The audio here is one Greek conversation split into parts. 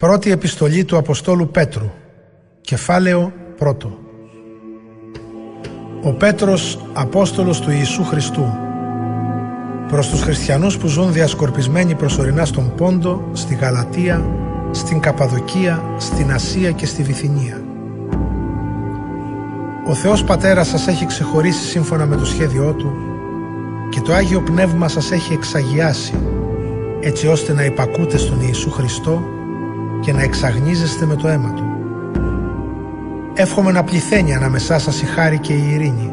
Πρώτη επιστολή του Αποστόλου Πέτρου, κεφάλαιο 1. Ο Πέτρος, Απόστολος του Ιησού Χριστού, προς τους χριστιανούς που ζουν διασκορπισμένοι προσωρινά στον Πόντο, στη Γαλατία, στην Καπαδοκία, στην Ασία και στη Βυθινία. Ο Θεός Πατέρας σας έχει ξεχωρίσει σύμφωνα με το σχέδιό Του και το Άγιο Πνεύμα σας έχει εξαγιάσει, έτσι ώστε να υπακούτε στον Ιησού Χριστό και να εξαγνίζεστε με το αίμα Του. Εύχομαι να πληθαίνει ανάμεσά σας η χάρη και η ειρήνη.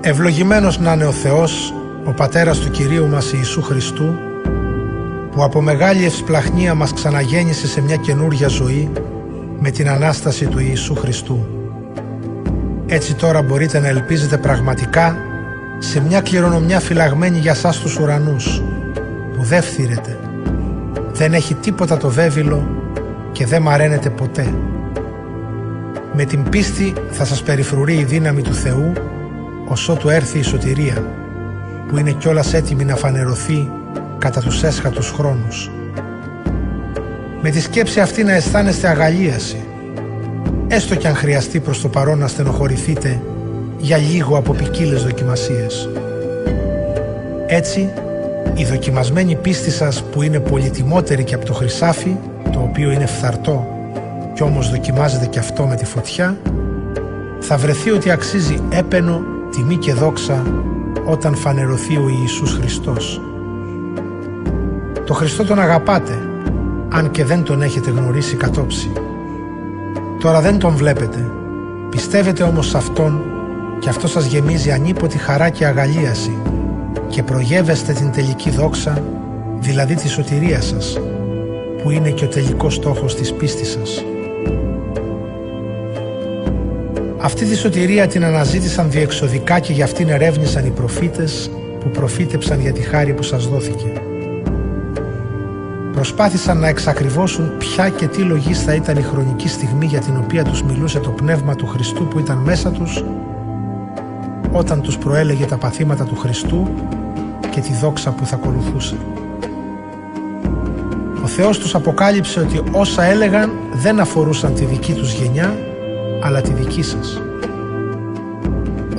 Ευλογημένος να είναι ο Θεός, ο Πατέρας του Κυρίου μας Ιησού Χριστού, που από μεγάλη ευσπλαχνία μας ξαναγέννησε σε μια καινούργια ζωή με την Ανάσταση του Ιησού Χριστού. Έτσι τώρα μπορείτε να ελπίζετε πραγματικά σε μια κληρονομιά φυλαγμένη για σας τους ουρανούς, που δεν φθήρεται, δεν έχει τίποτα το βέβυλο και δεν μαραίνεται ποτέ. Με την πίστη θα σας περιφρουρεί η δύναμη του Θεού, ώσότου έρθει η σωτηρία, που είναι κιόλας έτοιμη να φανερωθεί κατά τους έσχατους χρόνους. Με τη σκέψη αυτή να αισθάνεστε αγαλίαση, έστω κι αν χρειαστεί προς το παρόν να στενοχωρηθείτε για λίγο από ποικίλες δοκιμασίες. Έτσι, η δοκιμασμένη πίστη σας, που είναι πολυτιμότερη και από το χρυσάφι, το οποίο είναι φθαρτό κι όμως δοκιμάζεται κι αυτό με τη φωτιά, θα βρεθεί ότι αξίζει έπαινο, τιμή και δόξα όταν φανερωθεί ο Ιησούς Χριστός. Το Χριστό τον αγαπάτε, αν και δεν τον έχετε γνωρίσει κατόψη. Τώρα δεν τον βλέπετε, πιστεύετε όμως σε Αυτόν και αυτό σας γεμίζει ανίποτη χαρά και αγαλίαση και προγεύεστε την τελική δόξα, δηλαδή τη σωτηρία σας, που είναι και ο τελικός στόχος της πίστης σας. Αυτή τη σωτηρία την αναζήτησαν διεξοδικά και γι' αυτήν ερεύνησαν οι προφήτες που προφήτεψαν για τη χάρη που σας δόθηκε. Προσπάθησαν να εξακριβώσουν ποια και τι λογής θα ήταν η χρονική στιγμή για την οποία τους μιλούσε το Πνεύμα του Χριστού που ήταν μέσα τους, όταν τους προέλεγε τα παθήματα του Χριστού και τη δόξα που θα ακολουθούσε. Ο Θεός τους αποκάλυψε ότι όσα έλεγαν δεν αφορούσαν τη δική τους γενιά, αλλά τη δική σας.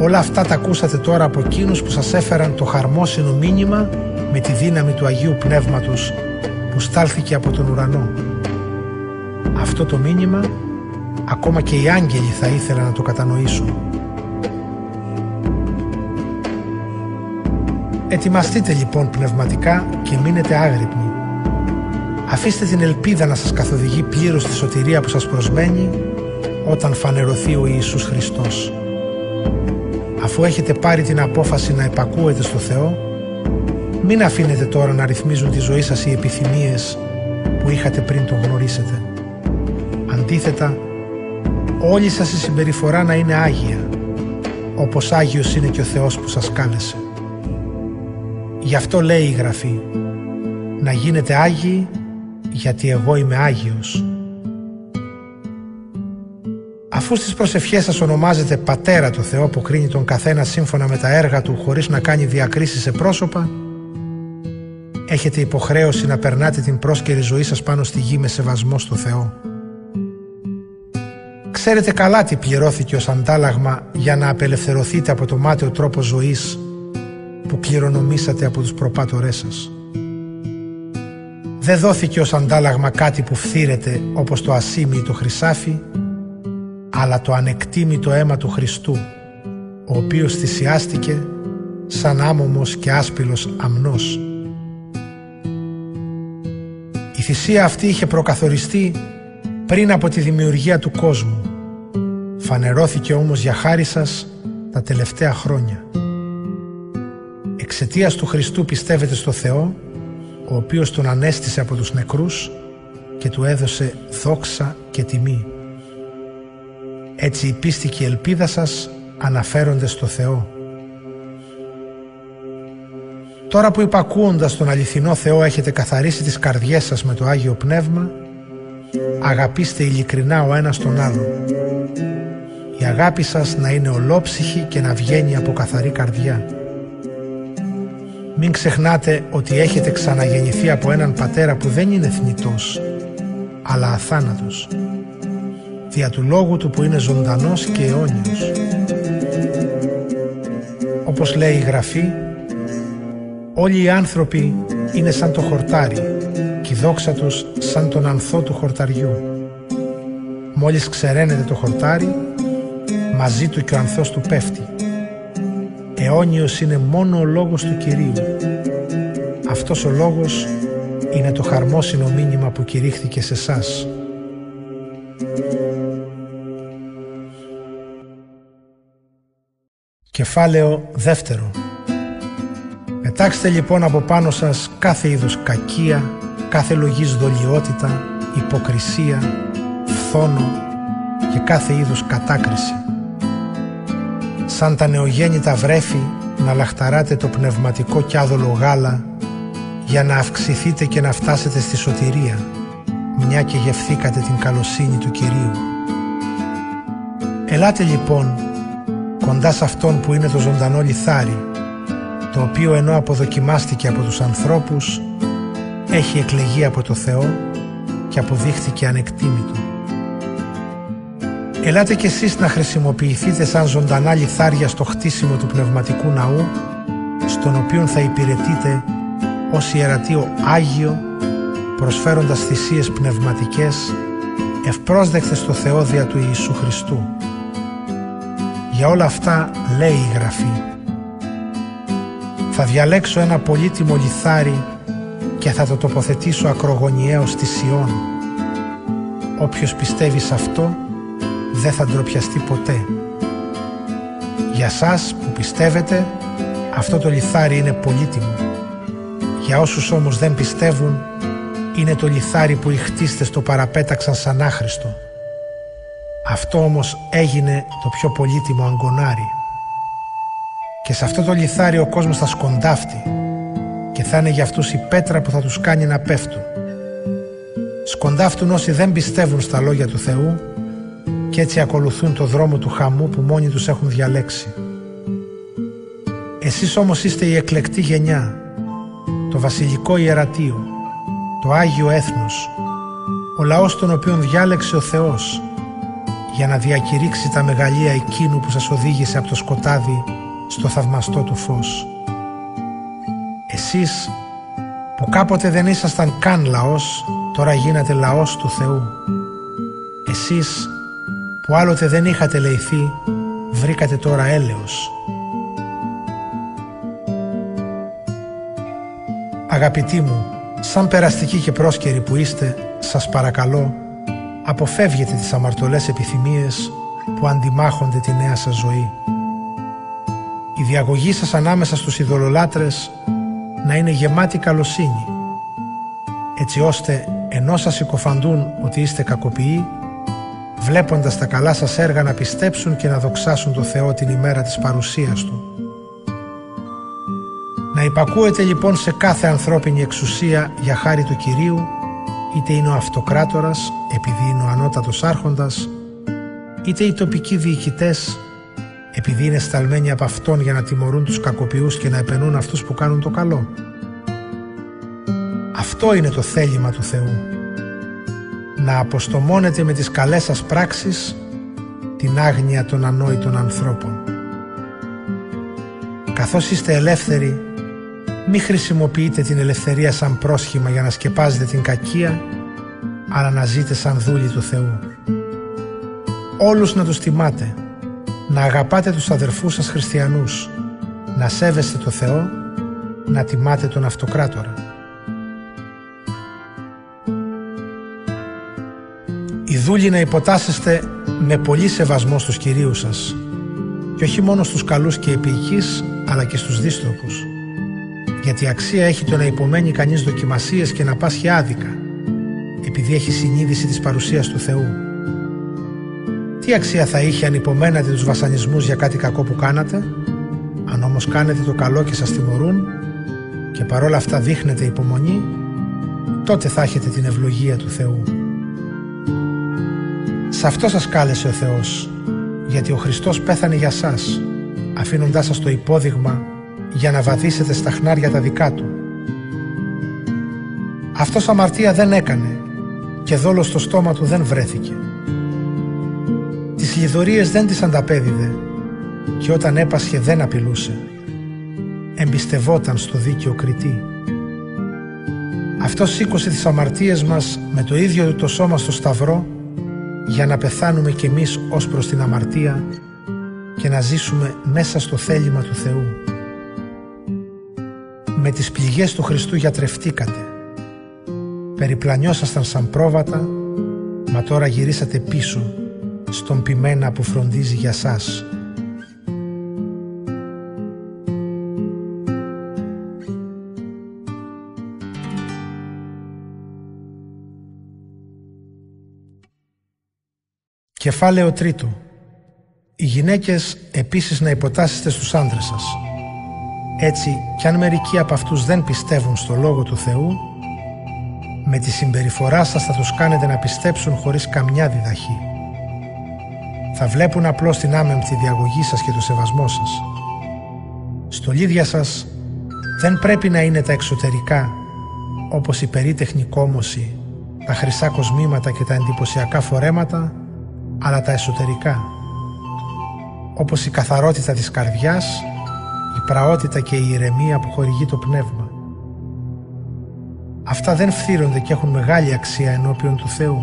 Όλα αυτά τα ακούσατε τώρα από εκείνους που σας έφεραν το χαρμόσυνο μήνυμα με τη δύναμη του Αγίου Πνεύματος που στάλθηκε από τον ουρανό. Αυτό το μήνυμα ακόμα και οι άγγελοι θα ήθελαν να το κατανοήσουν. Ετοιμαστείτε λοιπόν πνευματικά και μείνετε άγρυπνοι. Αφήστε την ελπίδα να σας καθοδηγεί πλήρως στη σωτηρία που σας προσμένει όταν φανερωθεί ο Ιησούς Χριστός. Αφού έχετε πάρει την απόφαση να επακούετε στο Θεό, μην αφήνετε τώρα να ρυθμίζουν τη ζωή σας οι επιθυμίες που είχατε πριν τον γνωρίσετε. Αντίθετα, όλη σας η συμπεριφορά να είναι άγια, όπως άγιος είναι και ο Θεός που σας κάλεσε. Γι' αυτό λέει η Γραφή, να γίνετε άγιοι γιατί εγώ είμαι άγιος. Αφού στις προσευχές σας ονομάζετε Πατέρα το Θεό που κρίνει τον καθένα σύμφωνα με τα έργα του χωρίς να κάνει διακρίσεις σε πρόσωπα, έχετε υποχρέωση να περνάτε την πρόσκαιρη ζωή σας πάνω στη γη με σεβασμό στο Θεό. Ξέρετε καλά τι πληρώθηκε ως αντάλλαγμα για να απελευθερωθείτε από το μάταιο τρόπο ζωής που κληρονομήσατε από τους προπάτορές σας. Δεν δόθηκε ως αντάλλαγμα κάτι που φθήρεται όπως το ασίμι ή το χρυσάφι, αλλά το ανεκτήμητο αίμα του Χριστού, ο οποίος θυσιάστηκε σαν άμωμος και άσπυλος αμνός. Η θυσία αυτή είχε προκαθοριστεί πριν από τη δημιουργία του κόσμου, φανερώθηκε όμως για χάρη σας τα τελευταία χρόνια. Εξαιτίας του Χριστού πιστεύετε στο Θεό, ο οποίος τον ανέστησε από τους νεκρούς και του έδωσε δόξα και τιμή. Έτσι η πίστη και η ελπίδα σας αναφέρονται στο Θεό. Τώρα που υπακούοντας τον αληθινό Θεό έχετε καθαρίσει τις καρδιές σας με το Άγιο Πνεύμα, αγαπήστε ειλικρινά ο ένας τον άλλον. Η αγάπη σας να είναι ολόψυχη και να βγαίνει από καθαρή καρδιά. Μην ξεχνάτε ότι έχετε ξαναγεννηθεί από έναν Πατέρα που δεν είναι θνητός, αλλά αθάνατος, δια του λόγου του που είναι ζωντανός και αιώνιος. Όπως λέει η Γραφή, όλοι οι άνθρωποι είναι σαν το χορτάρι και η δόξα τους σαν τον ανθό του χορταριού. Μόλις ξεραίνεται το χορτάρι, μαζί του και ο ανθός του πέφτει. Αιώνιος είναι μόνο ο λόγος του Κυρίου. Αυτός ο λόγος είναι το χαρμόσυνο μήνυμα που κηρύχθηκε σε εσάς. Κεφάλαιο δεύτερο. Πετάξτε λοιπόν από πάνω σας κάθε είδος κακία, κάθε λογής δολιότητα, υποκρισία, φθόνο και κάθε είδος κατάκριση. Σαν τα νεογέννητα βρέφη να λαχταράτε το πνευματικό κι άδολο γάλα, για να αυξηθείτε και να φτάσετε στη σωτηρία, μια και γευθήκατε την καλοσύνη του Κυρίου. Ελάτε λοιπόν κοντά σε Αυτόν που είναι το ζωντανό λιθάρι, το οποίο ενώ αποδοκιμάστηκε από τους ανθρώπους, έχει εκλεγεί από το Θεό και αποδείχθηκε ανεκτήμητο. Ελάτε κι εσείς να χρησιμοποιηθείτε σαν ζωντανά λιθάρια στο χτίσιμο του πνευματικού ναού, στον οποίον θα υπηρετείτε ως ιερατείο Άγιο, προσφέροντας θυσίες πνευματικές, ευπρόσδεκτες στο Θεό δια του Ιησού Χριστού. Για όλα αυτά λέει η Γραφή: «Θα διαλέξω ένα πολύτιμο λιθάρι και θα το τοποθετήσω ακρογωνιαίος στη Σιών. Όποιος πιστεύει σε αυτό δεν θα ντροπιαστεί ποτέ». Για σας που πιστεύετε, αυτό το λιθάρι είναι πολύτιμο. Για όσους όμως δεν πιστεύουν, είναι το λιθάρι που οι χτίστες το παραπέταξαν σαν άχρηστο. Αυτό όμως έγινε το πιο πολύτιμο αγκονάρι. Και σε αυτό το λιθάρι ο κόσμος θα σκοντάφτει και θα είναι για αυτούς η πέτρα που θα τους κάνει να πέφτουν. Σκοντάφτουν όσοι δεν πιστεύουν στα λόγια του Θεού και έτσι ακολουθούν το δρόμο του χαμού που μόνοι τους έχουν διαλέξει. Εσείς όμως είστε η εκλεκτή γενιά, το βασιλικό ιερατείο, το Άγιο Έθνος, ο λαός τον οποίον διάλεξε ο Θεός για να διακηρύξει τα μεγαλεία εκείνου που σας οδήγησε από το σκοτάδι στο θαυμαστό του φως. Εσείς που κάποτε δεν ήσασταν καν λαός, τώρα γίνατε λαός του Θεού. Εσείς που άλλοτε δεν είχατε λεηθεί, βρήκατε τώρα έλεος. Αγαπητοί μου, σαν περαστικοί και πρόσκαιροι που είστε, σας παρακαλώ, αποφεύγετε τις αμαρτωλές επιθυμίες που αντιμάχονται τη νέα σας ζωή. Η διαγωγή σας ανάμεσα στους ειδωλολάτρες να είναι γεμάτη καλοσύνη, έτσι ώστε ενώ σας συκοφαντούν ότι είστε κακοποιοί, βλέποντας τα καλά σας έργα να πιστέψουν και να δοξάσουν το Θεό την ημέρα της παρουσίας Του. Να υπακούετε λοιπόν σε κάθε ανθρώπινη εξουσία για χάρη του Κυρίου, είτε είναι ο αυτοκράτορας, επειδή είναι ο ανώτατος άρχοντας, είτε οι τοπικοί διοικητές, επειδή είναι σταλμένοι από αυτόν για να τιμωρούν τους κακοποιούς και να επενούν αυτούς που κάνουν το καλό. Αυτό είναι το θέλημα του Θεού. Να αποστομώνετε με τις καλές σας πράξεις την άγνοια των ανόητων ανθρώπων. Καθώς είστε ελεύθεροι, μη χρησιμοποιείτε την ελευθερία σαν πρόσχημα για να σκεπάζετε την κακία, αλλά να ζείτε σαν δούλοι του Θεού. Όλους να τους τιμάτε, να αγαπάτε τους αδερφούς σας χριστιανούς, να σέβεστε το Θεό, να τιμάτε τον Αυτοκράτορα. Οι δούλοι να υποτάσσεστε με πολύ σεβασμό στους κυρίους σας, και όχι μόνο στους καλούς και επιοικείς, αλλά και στους δύστροπους. Γιατί αξία έχει το να υπομένει κανείς δοκιμασίες και να πάσχει άδικα, επειδή έχει συνείδηση της παρουσίας του Θεού. Τι αξία θα είχε αν υπομένατε τους βασανισμούς για κάτι κακό που κάνατε? Αν όμως κάνετε το καλό και σας τιμωρούν και παρόλα αυτά δείχνετε υπομονή, τότε θα έχετε την ευλογία του Θεού. Σε αυτό σας κάλεσε ο Θεός, γιατί ο Χριστός πέθανε για σας, αφήνοντάς σας το υπόδειγμα για να βαδίσετε στα χνάρια τα δικά Του. Αυτός αμαρτία δεν έκανε και δόλο στο στόμα του δεν βρέθηκε. Τις λιδωρίες δεν τις ανταπέδιδε και όταν έπασχε δεν απειλούσε. Εμπιστευόταν στο δίκαιο κριτή. Αυτός σήκωσε τις αμαρτίες μας με το ίδιο το σώμα στο σταυρό για να πεθάνουμε κι εμείς ως προς την αμαρτία και να ζήσουμε μέσα στο θέλημα του Θεού. Με τις πληγές του Χριστού γιατρευτήκατε. Περιπλανιώσασταν σαν πρόβατα, μα τώρα γυρίσατε πίσω στον ποιμένα που φροντίζει για σας. Κεφάλαιο 3. Οι γυναίκες επίσης να υποτάσσεστε στους άντρες σας. Έτσι, κι αν μερικοί από αυτούς δεν πιστεύουν στο Λόγο του Θεού, με τη συμπεριφορά σας θα τους κάνετε να πιστέψουν χωρίς καμιά διδαχή. Θα βλέπουν απλώς την άμεμπτη διαγωγή σας και το σεβασμό σας. Στολίδια σας δεν πρέπει να είναι τα εξωτερικά, όπως η περίτεχνη κόμωση, τα χρυσά κοσμήματα και τα εντυπωσιακά φορέματα, αλλά τα εσωτερικά, όπως η καθαρότητα της καρδιάς, η πραότητα και η ηρεμία που χορηγεί το πνεύμα. Αυτά δεν φθήρονται και έχουν μεγάλη αξία ενώπιον του Θεού.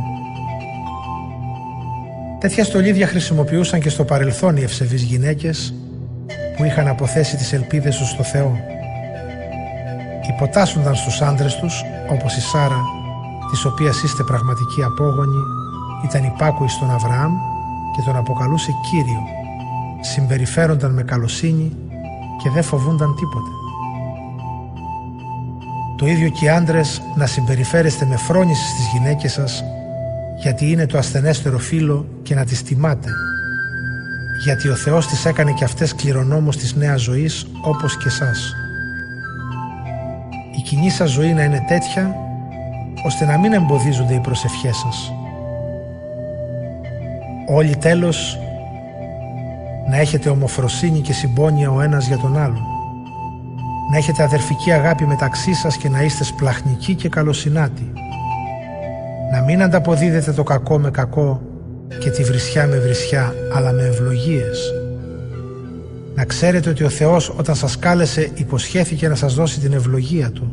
Τέτοια στολίδια χρησιμοποιούσαν και στο παρελθόν οι ευσεβείς γυναίκες που είχαν αποθέσει τις ελπίδες τους στο Θεό. Υποτάσσονταν στους άντρες τους, όπως η Σάρα, της οποίας είστε πραγματικοί απόγονοι, ήταν υπάκουη στον Αβραάμ και τον αποκαλούσε Κύριο. Συμπεριφέρονταν με καλοσύνη και δεν φοβούνταν τίποτε. Το ίδιο και οι άντρες να συμπεριφέρεστε με φρόνηση στις γυναίκες σας, γιατί είναι το ασθενέστερο φύλο, και να τις τιμάτε. Γιατί ο Θεός τις έκανε και αυτές κληρονόμους της νέας ζωής, όπως και εσάς. Η κοινή σας ζωή να είναι τέτοια, ώστε να μην εμποδίζονται οι προσευχές σας. Όλοι τέλος, να έχετε ομοφροσύνη και συμπόνια ο ένας για τον άλλον. Να έχετε αδερφική αγάπη μεταξύ σας και να είστε σπλαχνικοί και καλοσυνάτοι. Να μην ανταποδίδετε το κακό με κακό και τη βρισιά με βρισιά, αλλά με ευλογίες. Να ξέρετε ότι ο Θεός όταν σας κάλεσε υποσχέθηκε να σας δώσει την ευλογία Του.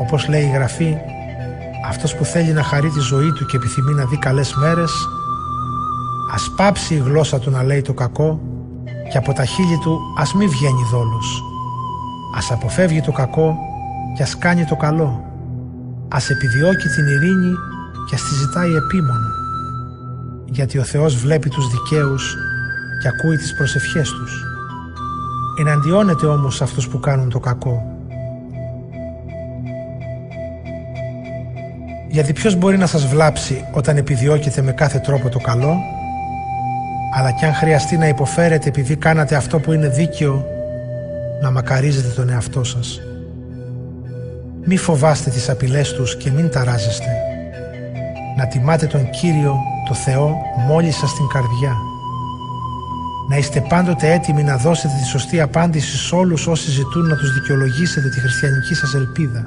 Όπως λέει η Γραφή, αυτός που θέλει να χαρεί τη ζωή του και επιθυμεί να δει καλές μέρες, ας πάψει η γλώσσα του να λέει το κακό και από τα χείλη του ας μη βγαίνει δόλος. Ας αποφεύγει το κακό και ας κάνει το καλό. Ας επιδιώκει την ειρήνη και ας τη ζητάει επίμονα. Γιατί ο Θεός βλέπει τους δικαίους και ακούει τις προσευχές τους. Εναντιώνεται όμως αυτούς που κάνουν το κακό. Γιατί ποιος μπορεί να σας βλάψει όταν επιδιώκετε με κάθε τρόπο το καλό, αλλά κι αν χρειαστεί να υποφέρετε επειδή κάνατε αυτό που είναι δίκαιο, να μακαρίζετε τον εαυτό σας. Μη φοβάστε τις απειλές τους και μην ταράζεστε. Να τιμάτε τον Κύριο, το Θεό, μόλις σας την καρδιά. Να είστε πάντοτε έτοιμοι να δώσετε τη σωστή απάντηση σε όλους όσοι ζητούν να τους δικαιολογήσετε τη χριστιανική σας ελπίδα.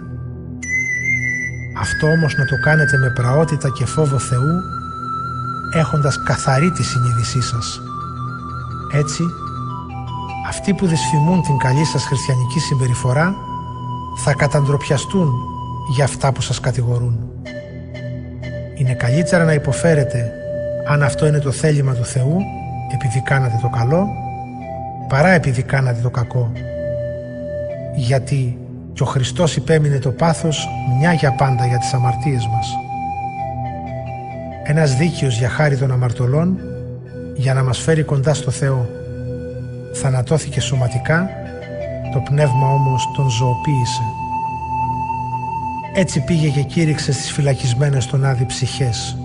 Αυτό όμως να το κάνετε με πραότητα και φόβο Θεού, έχοντας καθαρή τη συνείδησή σας. Έτσι, αυτοί που δυσφημούν την καλή σας χριστιανική συμπεριφορά θα καταντροπιαστούν για αυτά που σας κατηγορούν. Είναι καλύτερα να υποφέρετε αν αυτό είναι το θέλημα του Θεού, επειδή κάνατε το καλό, παρά επειδή κάνατε το κακό. Γιατί και ο Χριστός υπέμεινε το πάθος μια για πάντα για τις αμαρτίες μας. Ένας δίκαιος για χάρη των αμαρτωλών, για να μας φέρει κοντά στο Θεό. Θανατώθηκε σωματικά, το πνεύμα όμως τον ζωοποίησε. Έτσι πήγε και κήρυξε στις φυλακισμένες τον άδει ψυχές.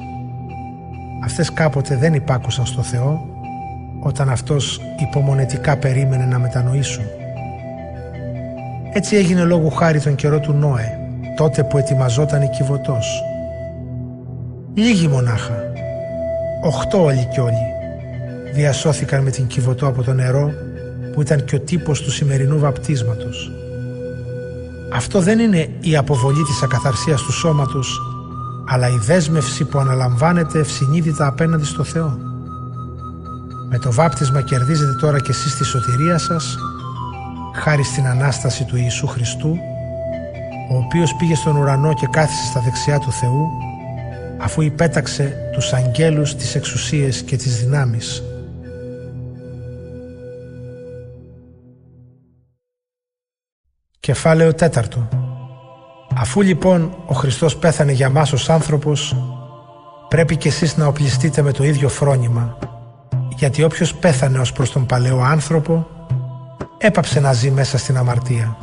Αυτές κάποτε δεν υπάκουσαν στο Θεό, όταν Αυτός υπομονετικά περίμενε να μετανοήσουν. Έτσι έγινε λόγου χάρη τον καιρό του Νόε, τότε που ετοιμαζόταν η Κιβωτός. Λίγοι μονάχα, 8 όλοι κι όλοι, διασώθηκαν με την Κιβωτό από το νερό που ήταν και ο τύπος του σημερινού βαπτίσματος. Αυτό δεν είναι η αποβολή της ακαθαρσίας του σώματος, αλλά η δέσμευση που αναλαμβάνεται ευσυνείδητα απέναντι στο Θεό. Με το βάπτισμα κερδίζετε τώρα κι εσείς τη σωτηρία σας, χάρη στην Ανάσταση του Ιησού Χριστού, ο οποίος πήγε στον ουρανό και κάθισε στα δεξιά του Θεού, αφού υπέταξε τους αγγέλους, τις εξουσίες και τις δυνάμεις. Κεφάλαιο 4. Αφού λοιπόν ο Χριστός πέθανε για μας ως άνθρωπος, πρέπει κι εσείς να οπλιστείτε με το ίδιο φρόνημα, γιατί όποιος πέθανε ως προς τον παλαιό άνθρωπο, έπαψε να ζει μέσα στην αμαρτία.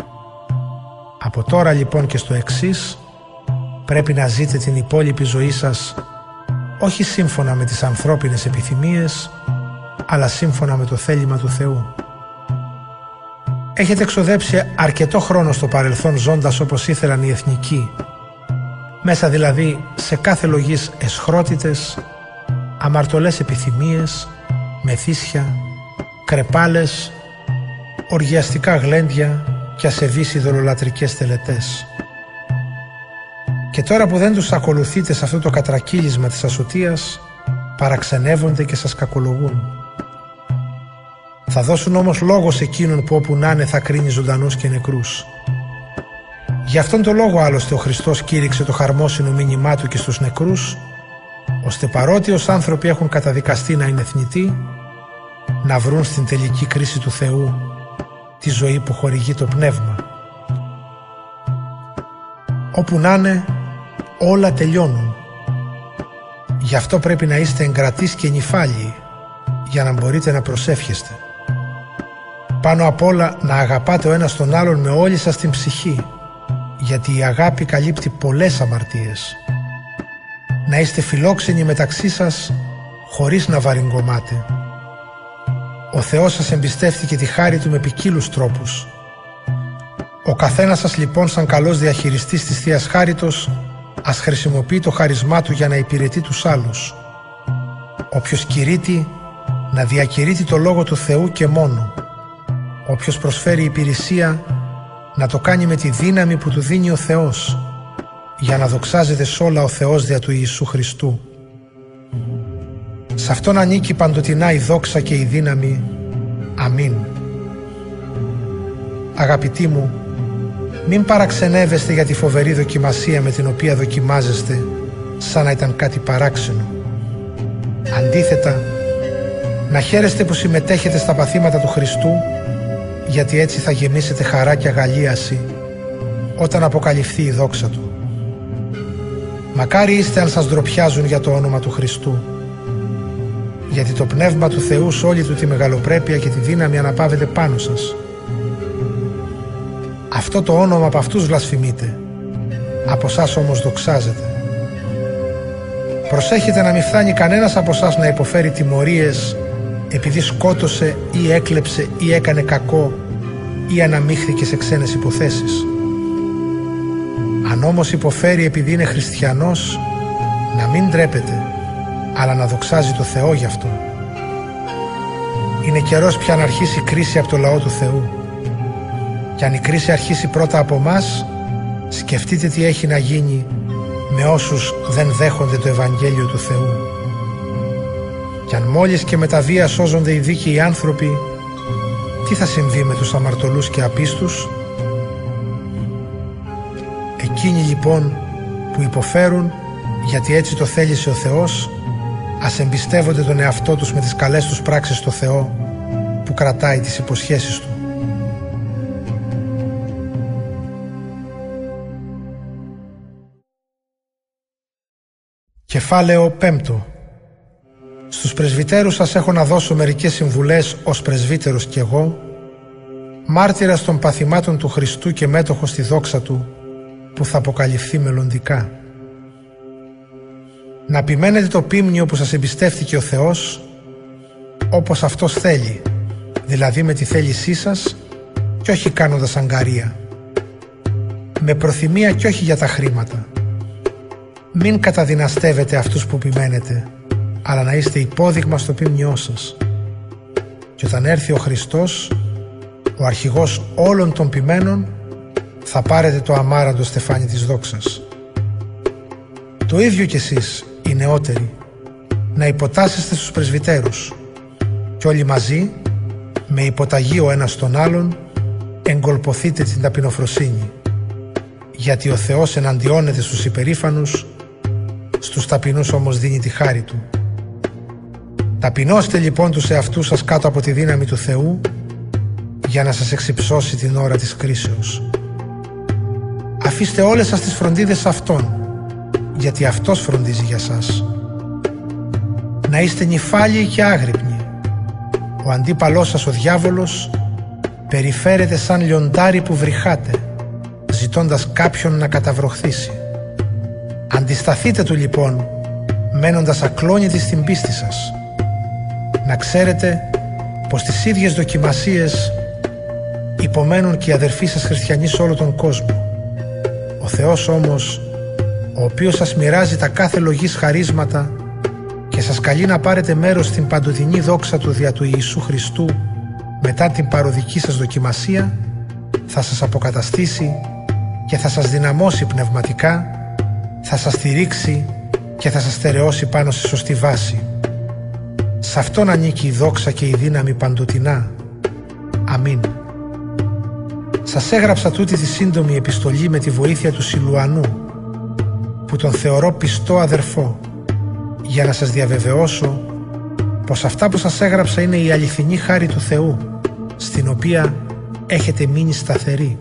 Από τώρα λοιπόν και στο εξής, πρέπει να ζείτε την υπόλοιπη ζωή σας, όχι σύμφωνα με τις ανθρώπινες επιθυμίες, αλλά σύμφωνα με το θέλημα του Θεού. Έχετε εξοδέψει αρκετό χρόνο στο παρελθόν ζώντας όπως ήθελαν οι εθνικοί, μέσα δηλαδή σε κάθε λογής εσχρότητες, αμαρτωλές επιθυμίες, μεθύσια, κρεπάλες, οργιαστικά γλέντια και ασεβείς ειδωλολατρικές τελετές. Και τώρα που δεν τους ακολουθείτε σε αυτό το κατρακύλισμα της ασωτείας, παραξενεύονται και σας κακολογούν. Θα δώσουν όμως λόγο σε εκείνον που όπου να είναι θα κρίνει ζωντανούς και νεκρούς. Γι' αυτόν τον λόγο άλλωστε ο Χριστός κήρυξε το χαρμόσυνο μήνυμά του και στους νεκρούς, ώστε παρότι ως άνθρωποι έχουν καταδικαστεί να είναι θνητοί, να βρουν στην τελική κρίση του Θεού τη ζωή που χορηγεί το Πνεύμα. Όπου να είναι, όλα τελειώνουν. Γι' αυτό πρέπει να είστε εγκρατείς και νηφάλιοι, για να μπορείτε να προσεύχεστε. Πάνω απ' όλα να αγαπάτε ο ένας τον άλλον με όλη σας την ψυχή, γιατί η αγάπη καλύπτει πολλές αμαρτίες. Να είστε φιλόξενοι μεταξύ σας, χωρίς να βαριγκωμάτε. Ο Θεός σας εμπιστεύτηκε τη χάρη Του με ποικίλους τρόπους. Ο καθένας σας λοιπόν σαν καλός διαχειριστής της Θείας Χάριτος, ας χρησιμοποιεί το χαρισμά του για να υπηρετεί τους άλλους. Όποιος κηρύττει, να διακηρύττει το Λόγο του Θεού και μόνο. Όποιος προσφέρει υπηρεσία, να το κάνει με τη δύναμη που του δίνει ο Θεός, για να δοξάζεται σ' όλα ο Θεός δια του Ιησού Χριστού. Σ' Αυτόν ανήκει παντοτινά η δόξα και η δύναμη. Αμήν. Αγαπητοί μου, μην παραξενεύεστε για τη φοβερή δοκιμασία με την οποία δοκιμάζεστε, σαν να ήταν κάτι παράξενο. Αντίθετα, να χαίρεστε που συμμετέχετε στα παθήματα του Χριστού, γιατί έτσι θα γεμίσετε χαρά και αγαλίαση όταν αποκαλυφθεί η δόξα Του. Μακάρι είστε αν σας ντροπιάζουν για το όνομα του Χριστού, γιατί το Πνεύμα του Θεού σ' όλη Του τη μεγαλοπρέπεια και τη δύναμη αναπαύεται πάνω σας. Αυτό το όνομα από αυτούς βλασφημείτε, από εσάς όμως δοξάζεται. Προσέχετε να μην φτάνει κανένας από εσάς να υποφέρει τιμωρίες επειδή σκότωσε ή έκλεψε ή έκανε κακό ή αναμίχθηκε σε ξένες υποθέσεις. Αν όμως υποφέρει επειδή είναι χριστιανός, να μην ντρέπεται, αλλά να δοξάζει το Θεό γι' αυτό. Είναι καιρός πια να αρχίσει η κρίση από το λαό του Θεού. Κι αν η κρίση αρχίσει πρώτα από μας, σκεφτείτε τι έχει να γίνει με όσους δεν δέχονται το Ευαγγέλιο του Θεού. Κι αν μόλις και με τα βία σώζονται οι δίκαιοι άνθρωποι, τι θα συμβεί με τους αμαρτωλούς και απίστους? Εκείνοι λοιπόν που υποφέρουν, γιατί έτσι το θέλησε ο Θεός, ας εμπιστεύονται τον εαυτό τους με τις καλές τους πράξεις στο Θεό που κρατάει τις υποσχέσεις Του. Κεφάλαιο 5. Στους πρεσβυτέρους σας έχω να δώσω μερικές συμβουλές ως πρεσβύτερος κι εγώ, μάρτυρας των παθημάτων του Χριστού και μέτοχος στη δόξα Του, που θα αποκαλυφθεί μελλοντικά. Να επιμένετε το πίμνιο που σας εμπιστεύτηκε ο Θεός, όπως Αυτός θέλει, δηλαδή με τη θέλησή σας και όχι κάνοντας αγκαρία. Με προθυμία και όχι για τα χρήματα. Μην καταδυναστεύετε αυτούς που επιμένετε, αλλά να είστε υπόδειγμα στο πίμνιό σας. Και όταν έρθει ο Χριστός, ο αρχηγός όλων των ποιμένων, θα πάρετε το αμάραντο στεφάνι της δόξας. Το ίδιο κι εσείς, οι νεότεροι, να υποτάσσεστε στους πρεσβυτέρους και όλοι μαζί, με υποταγή ο ένας τον άλλον, εγκολποθείτε την ταπεινοφροσύνη, γιατί ο Θεός εναντιώνεται στους υπερήφανους, στους ταπεινούς όμως δίνει τη χάρη Του. Ταπεινώστε λοιπόν τους εαυτούς σας κάτω από τη δύναμη του Θεού, για να σας εξυψώσει την ώρα της κρίσεως. Αφήστε όλες σας τις φροντίδες σε Αυτόν, γιατί Αυτός φροντίζει για σας. Να είστε νηφάλιοι και άγρυπνοι. Ο αντίπαλός σας, ο διάβολος, περιφέρεται σαν λιοντάρι που βρυχάται, ζητώντας κάποιον να καταβροχθήσει. Αντισταθείτε του λοιπόν, μένοντας ακλόνητοι στην πίστη σας. Να ξέρετε πως τις ίδιες δοκιμασίες υπομένουν και οι αδερφοί σας χριστιανοί σε όλο τον κόσμο. Ο Θεός όμως, ο οποίος σας μοιράζει τα κάθε λογής χαρίσματα και σας καλεί να πάρετε μέρος στην παντοδυνή δόξα του δια του Ιησού Χριστού μετά την παροδική σας δοκιμασία, θα σας αποκαταστήσει και θα σας δυναμώσει πνευματικά, θα σας στηρίξει και θα σας στερεώσει πάνω σε σωστή βάση. Σε Αυτόν ανήκει η δόξα και η δύναμη παντοτινά. Αμήν. Σας έγραψα τούτη τη σύντομη επιστολή με τη βοήθεια του Σιλουανού, που τον θεωρώ πιστό αδερφό, για να σας διαβεβαιώσω πως αυτά που σας έγραψα είναι η αληθινή χάρη του Θεού, στην οποία έχετε μείνει σταθεροί.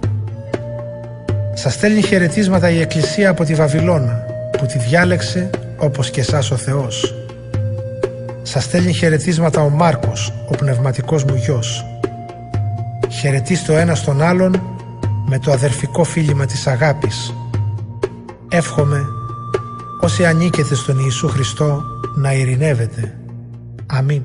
Σας στέλνει χαιρετίσματα η Εκκλησία από τη Βαβυλώνα, που τη διάλεξε όπως και εσάς ο Θεός. Σας στέλνει χαιρετίσματα ο Μάρκος, ο πνευματικός μου γιος. Χαιρετίστε ο ένας τον άλλον με το αδερφικό φίλημα της αγάπης. Εύχομαι όσοι ανήκετε στον Ιησού Χριστό να ειρηνεύετε. Αμήν.